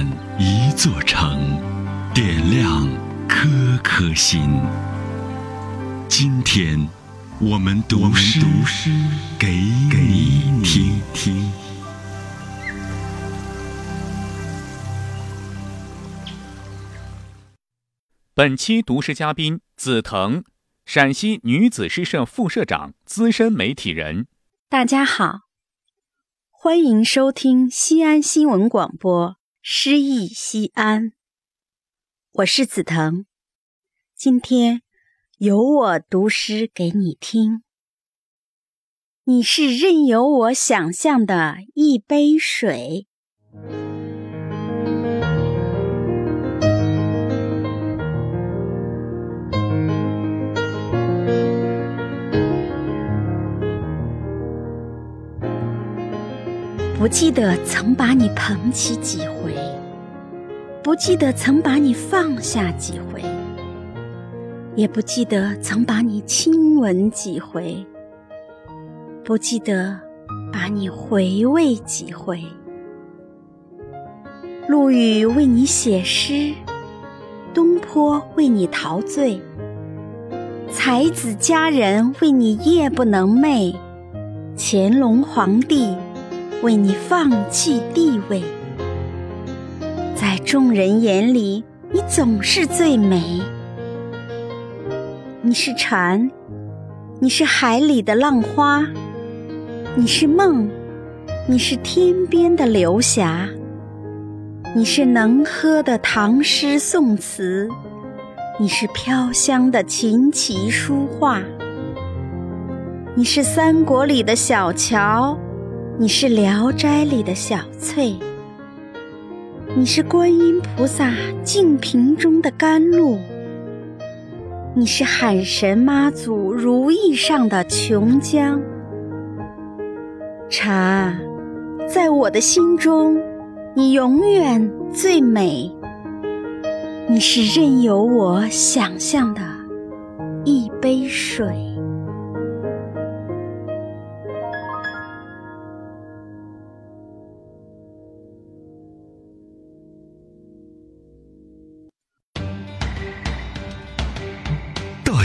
满一座城，点亮颗颗心。今天我们读诗给你听。本期读诗嘉宾子腾，陕西女子诗社副社长，资深媒体人。大家好，欢迎收听西安新闻广播《诗意西安》，我是子腾，今天由我读诗给你听。你是任由我想象的一杯水。不记得曾把你捧起几回，不记得曾把你放下几回，也不记得曾把你亲吻几回，不记得把你回味几回。陆羽为你写诗，东坡为你陶醉，才子佳人为你夜不能寐，乾隆皇帝为你放弃地位，在众人眼里，你总是最美。你是蝉，你是海里的浪花，你是梦，你是天边的流霞，你是能喝的唐诗宋词，你是飘香的琴棋书画，你是三国里的小乔，你是聊斋里的小翠，你是观音菩萨净瓶中的甘露，你是喊神妈祖如意上的琼浆。茶，在我的心中，你永远最美。你是任由我想象的一杯水。大